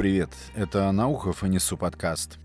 Привет, это Наухов и Несу подкаст,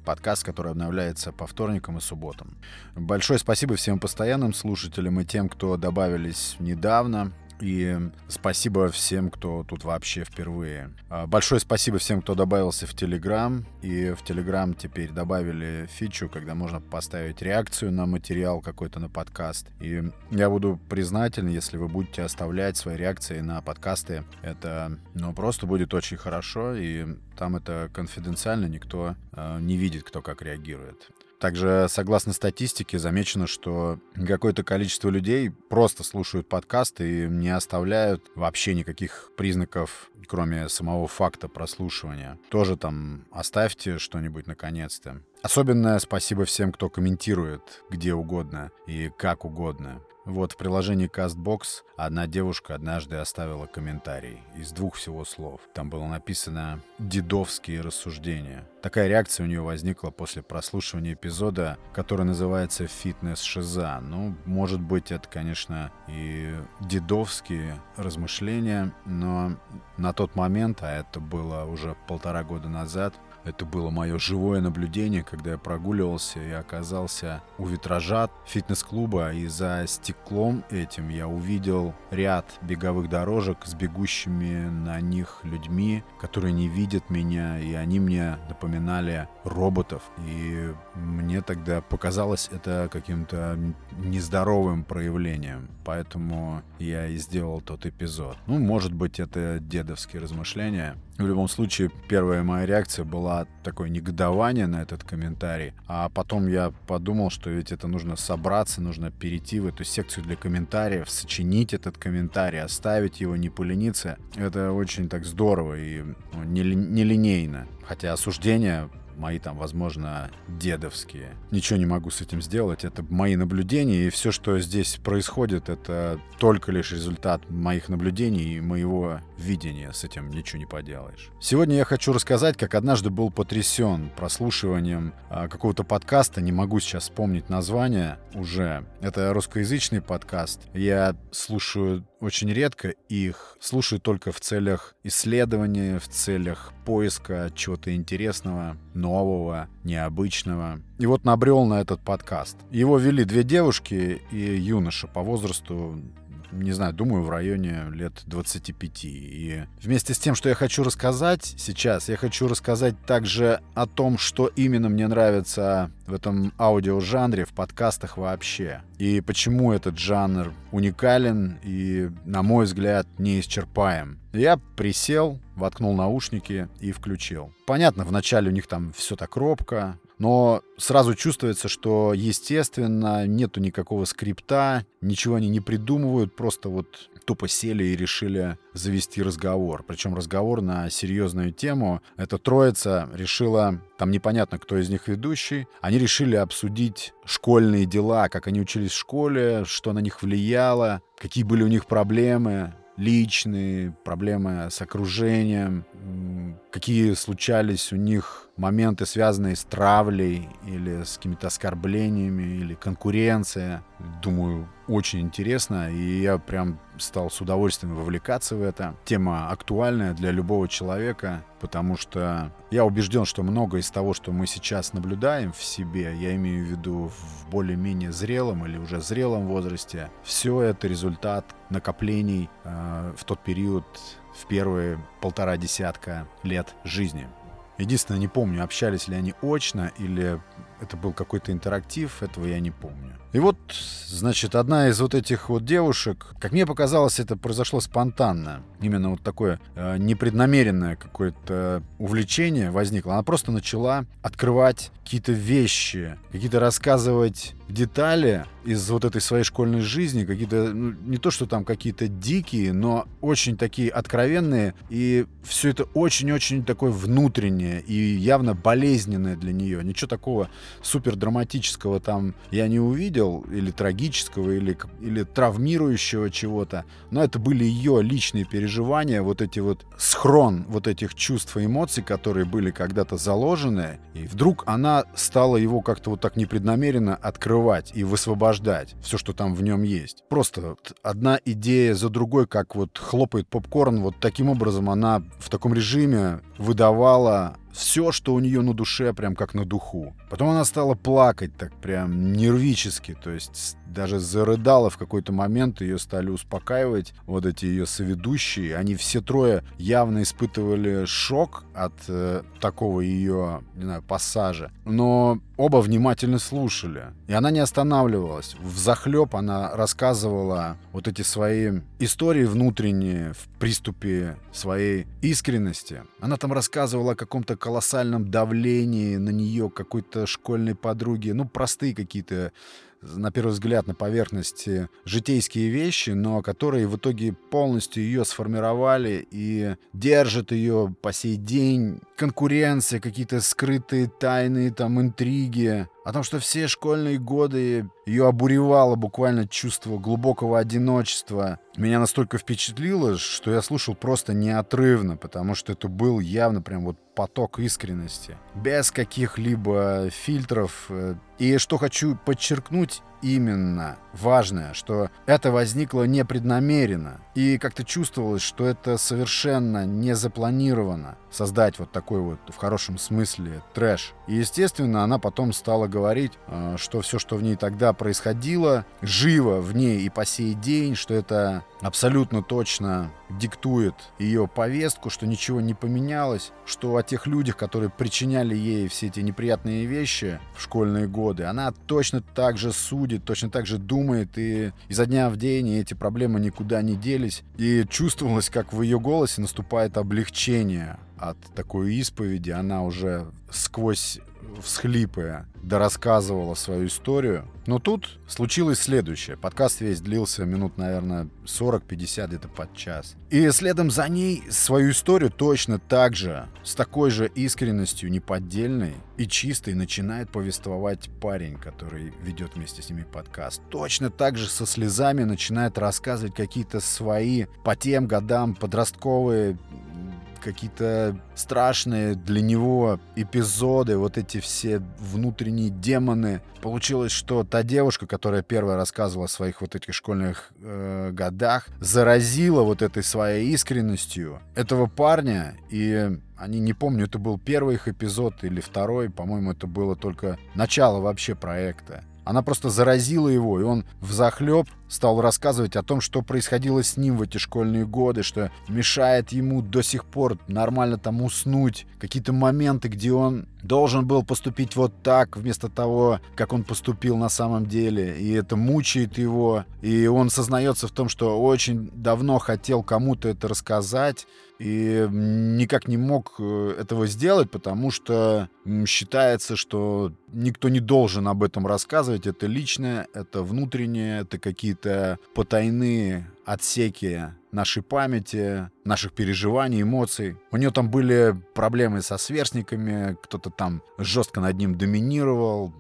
который обновляется по вторникам и субботам. Большое спасибо всем постоянным слушателям и тем, кто добавились недавно. И спасибо всем, кто тут вообще впервые. Большое спасибо всем, кто добавился в Телеграм. И в Телеграм теперь добавили фичу, когда можно поставить реакцию на материал какой-то, на подкаст. И я буду признателен, если вы будете оставлять свои реакции на подкасты. Это, просто будет очень хорошо. И там это конфиденциально, никто не видит, кто как реагирует. Также, согласно статистике, замечено, что какое-то количество людей просто слушают подкасты и не оставляют вообще никаких признаков, кроме самого факта прослушивания. Тоже там оставьте что-нибудь наконец-то. Особенное спасибо всем, кто комментирует где угодно и как угодно. Вот в приложении CastBox одна девушка однажды оставила комментарий из двух всего слов. Там было написано «дедовские рассуждения». Такая реакция у нее возникла после прослушивания эпизода, который называется «Фитнес-шиза». Может быть, это, конечно, и дедовские размышления, но на тот момент, а это было уже 1,5 года назад, это было мое живое наблюдение, когда я прогуливался и оказался у витража фитнес-клуба, и за стеклом этим я увидел ряд беговых дорожек с бегущими на них людьми, которые не видят меня, и они мне напоминали роботов. И мне тогда показалось это каким-то нездоровым проявлением, поэтому я и сделал тот эпизод. Может быть, это дедовские размышления. В любом случае, первая моя реакция была такое негодование на этот комментарий. А потом я подумал, что ведь это нужно собраться, нужно перейти в эту секцию для комментариев, сочинить этот комментарий, оставить его, не полениться. Это очень так здорово и нелинейно. Хотя осуждения мои там, возможно, дедовские. Ничего не могу с этим сделать. Это мои наблюдения, и все, что здесь происходит, это только лишь результат моих наблюдений и моего видения. С этим ничего не поделаешь. Сегодня я хочу рассказать, как однажды был потрясен прослушиванием какого-то подкаста. Не могу сейчас вспомнить название уже. Это русскоязычный подкаст. Я слушаю очень редко их. Слушаю только в целях исследования, в целях поиска чего-то интересного, нового, необычного. И вот набрел на этот подкаст. Его вели две девушки и юноша по возрасту, не знаю, думаю, в районе лет 25. И вместе с тем, что я хочу рассказать сейчас, я хочу рассказать также о том, что именно мне нравится в этом аудиожанре, в подкастах вообще. И почему этот жанр уникален и, на мой взгляд, неисчерпаем. Я присел, воткнул наушники и включил. Понятно, вначале у них там все так робко, но сразу чувствуется, что, естественно, нету никакого скрипта, ничего они не придумывают, просто вот тупо сели и решили завести разговор. Причем разговор на серьезную тему. Эта троица решила, там непонятно, кто из них ведущий, они решили обсудить школьные дела, как они учились в школе, что на них влияло, какие были у них проблемы личные, проблемы с окружением, какие случались у них моменты, связанные с травлей или с какими-то оскорблениями, или конкуренция. Думаю, очень интересно, и я прям стал с удовольствием вовлекаться в это. Тема актуальная для любого человека, потому что я убежден, что многое из того, что мы сейчас наблюдаем в себе, я имею в виду в более-менее зрелом или уже зрелом возрасте, все это результат накоплений в тот период, в первые 1,5 десятка лет жизни. Единственное, не помню, общались ли они очно или это был какой-то интерактив, этого я не помню. И вот, значит, одна из вот этих вот девушек, как мне показалось, это произошло спонтанно. Именно вот такое непреднамеренное какое-то увлечение возникло. Она просто начала открывать какие-то вещи, какие-то рассказывать детали из вот этой своей школьной жизни. Какие-то, не то что там какие-то дикие, но очень такие откровенные. И все это очень-очень такое внутреннее и явно болезненное для нее. Ничего такого супер драматического там я не увидел, или трагического, или травмирующего чего-то. Но это были ее личные переживания, вот эти вот схрон вот этих чувств и эмоций, которые были когда-то заложены. И вдруг она стала его как-то вот так непреднамеренно открывать и высвобождать все, что там в нем есть. Просто вот одна идея за другой, как вот хлопает попкорн, вот таким образом она в таком режиме выдавала все, что у нее на душе, прям как на духу. Потом она стала плакать так прям нервически, то есть даже зарыдала в какой-то момент, ее стали успокаивать вот эти ее соведущие. Они все трое явно испытывали шок от такого ее, не знаю, пассажа. Но оба внимательно слушали. И она не останавливалась. Взахлеб она рассказывала вот эти свои истории внутренние в приступе своей искренности. Она там рассказывала о каком-то колоссальном давлении на нее какой-то школьной подруги. Ну, простые какие-то, на первый взгляд, на поверхности житейские вещи, но которые в итоге полностью ее сформировали и держат ее по сей день. Конкуренция, какие-то скрытые тайны, там, интриги. О том, что все школьные годы ее обуревало буквально чувство глубокого одиночества. Меня настолько впечатлило, что я слушал просто неотрывно, потому что это был явно прям вот поток искренности. Без каких-либо фильтров. И что хочу подчеркнуть именно важное, что это возникло непреднамеренно. И как-то чувствовалось, что это совершенно не запланировано. Создать вот такой вот, в хорошем смысле, трэш. И, естественно, она потом стала говорить, что все, что в ней тогда происходило, живо в ней и по сей день, что это абсолютно точно диктует ее повестку, что ничего не поменялось, что о тех людях, которые причиняли ей все эти неприятные вещи в школьные годы, она точно так же судит, точно так же думает, и изо дня в день эти проблемы никуда не делись. И чувствовалось, как в ее голосе наступает облегчение от такой исповеди. Она уже сквозь всхлипы дорассказывала свою историю. Но тут случилось следующее. Подкаст весь длился минут, наверное, 40-50, где-то под час. И следом за ней свою историю точно так же, с такой же искренностью, неподдельной и чистой, начинает повествовать парень, который ведет вместе с ними подкаст. Точно так же со слезами начинает рассказывать какие-то свои по тем годам подростковые, какие-то страшные для него эпизоды, вот эти все внутренние демоны. Получилось, что та девушка, которая первая рассказывала о своих вот этих школьных годах, заразила вот этой своей искренностью этого парня. И они, не помню, это был первый их эпизод или второй, по-моему, это было только начало вообще проекта. Она просто заразила его, и он взахлеб стал рассказывать о том, что происходило с ним в эти школьные годы, что мешает ему до сих пор нормально там уснуть. Какие-то моменты, где он должен был поступить вот так, вместо того, как он поступил на самом деле. И это мучает его. И он сознается в том, что очень давно хотел кому-то это рассказать и никак не мог этого сделать, потому что считается, что никто не должен об этом рассказывать. Это личное, это внутреннее, это какие-то потайные отсеки нашей памяти, наших переживаний, эмоций. У нее там были проблемы со сверстниками, кто-то там жестко над ним доминировал,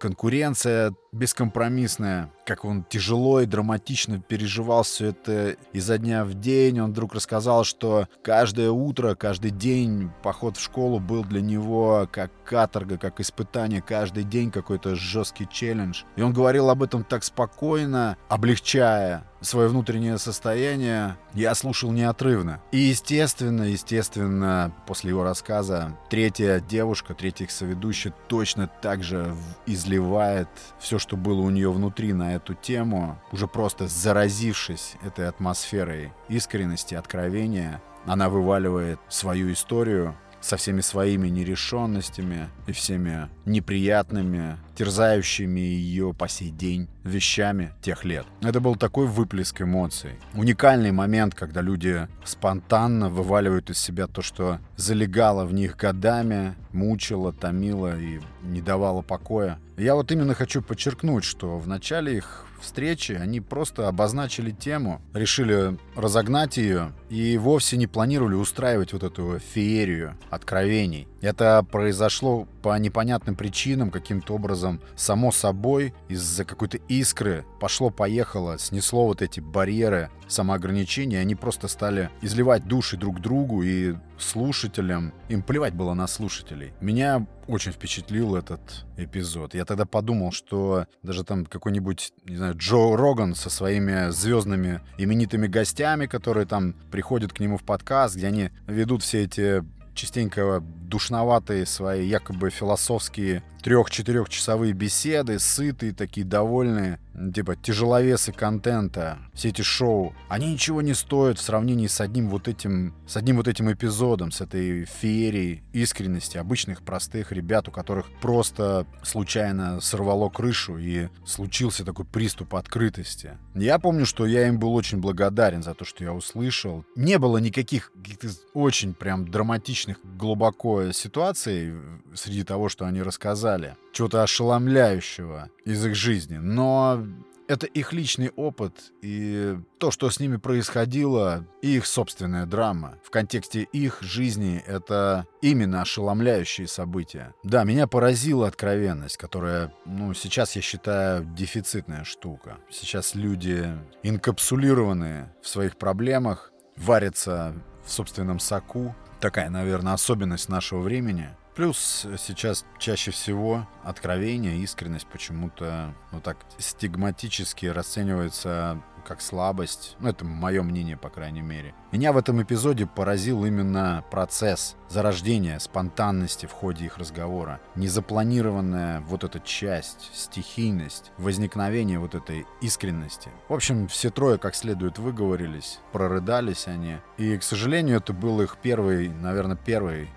конкуренция бескомпромиссная, как он тяжело и драматично переживал все это изо дня в день. Он вдруг рассказал, что каждое утро, каждый день поход в школу был для него как каторга, как испытание, каждый день какой-то жесткий челлендж. И он говорил об этом так спокойно, облегчая свое внутреннее состояние. Я слушал неотрывно. И, естественно, после его рассказа третья девушка, третья их соведущая точно так же изливает все, что было у нее внутри на эту тему, уже просто заразившись этой атмосферой искренности, откровения. Она вываливает свою историю со всеми своими нерешенностями и всеми неприятными терзающими ее по сей день вещами тех лет. Это был такой выплеск эмоций. Уникальный момент, когда люди спонтанно вываливают из себя то, что залегало в них годами, мучило, томило и не давало покоя. Я вот именно хочу подчеркнуть, что в начале их встречи они просто обозначили тему, решили разогнать ее и вовсе не планировали устраивать вот эту феерию откровений. Это произошло по непонятным причинам, каким-то образом, само собой, из-за какой-то искры. Пошло-поехало, снесло вот эти барьеры, самоограничения. Они просто стали изливать души друг другу и слушателям. Им плевать было на слушателей. Меня очень впечатлил этот эпизод. Я тогда подумал, что даже там какой-нибудь, не знаю, Джо Роган со своими звездными именитыми гостями, которые там приходят к нему в подкаст, где они ведут все эти частенько душноватые свои якобы философские 3-4-часовые беседы, сытые такие, довольные, типа тяжеловесы контента, все эти шоу, они ничего не стоят в сравнении с одним вот этим эпизодом, с этой феерией искренности обычных простых ребят, у которых просто случайно сорвало крышу и случился такой приступ открытости. Я помню, что я им был очень благодарен за то, что я услышал. Не было никаких каких-то очень прям драматичных глубоко ситуаций среди того, что они рассказали. Чего-то ошеломляющего из их жизни. Но это их личный опыт и то, что с ними происходило, и их собственная драма. В контексте их жизни это именно ошеломляющие события. Да, меня поразила откровенность, которая, сейчас я считаю, дефицитная штука. Сейчас люди инкапсулированы в своих проблемах, варятся в собственном соку. Такая, наверное, особенность нашего времени. Плюс сейчас чаще всего откровение, искренность почему-то так стигматически расценивается как слабость. Это мое мнение, по крайней мере. Меня в этом эпизоде поразил именно процесс зарождения спонтанности в ходе их разговора. Незапланированная вот эта часть, стихийность, возникновение вот этой искренности. В общем, все трое как следует выговорились, прорыдались они. И, к сожалению, это был их первый,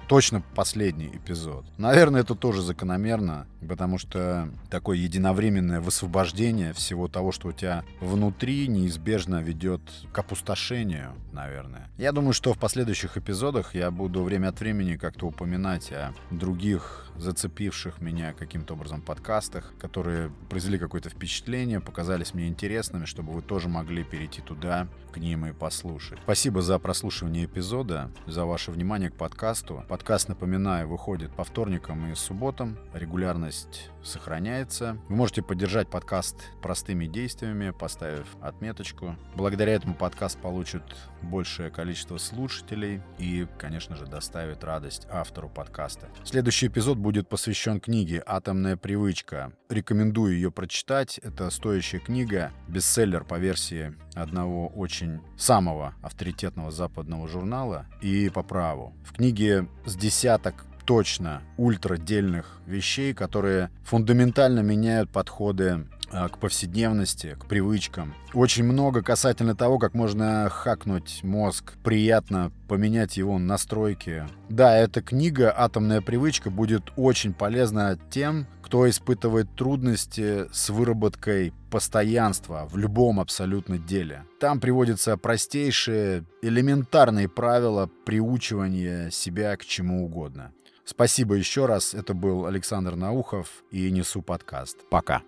точно последний эпизод. Наверное, это тоже закономерно, потому что такое единовременное высвобождение всего того, что у тебя внутри, неизбежно ведет к опустошению, наверное. Я думаю, что в последующих эпизодах я буду время от времени как-то упоминать о других зацепивших меня каким-то образом подкастах, которые произвели какое-то впечатление, показались мне интересными, чтобы вы тоже могли перейти туда, к ним и послушать. Спасибо за прослушивание эпизода, за ваше внимание к подкасту. Подкаст, напоминаю, выходит по вторникам и субботам. Регулярность сохраняется. Вы можете поддержать подкаст простыми действиями, поставив отметочку. Благодаря этому подкаст получит большее количество слушателей и, конечно же, доставит радость автору подкаста. Следующий эпизод будет посвящен книге «Атомная привычка». Рекомендую ее прочитать. Это стоящая книга, бестселлер по версии одного очень самого авторитетного западного журнала и по праву. В книге с десяток точно ультрадельных вещей, которые фундаментально меняют подходы к повседневности, к привычкам. Очень много касательно того, как можно хакнуть мозг, приятно поменять его настройки. Да, эта книга «Атомная привычка» будет очень полезна тем, кто испытывает трудности с выработкой постоянства в любом абсолютно деле. Там приводятся простейшие, элементарные правила приучивания себя к чему угодно. Спасибо еще раз. Это был Александр Наухов и «Несу» подкаст. Пока.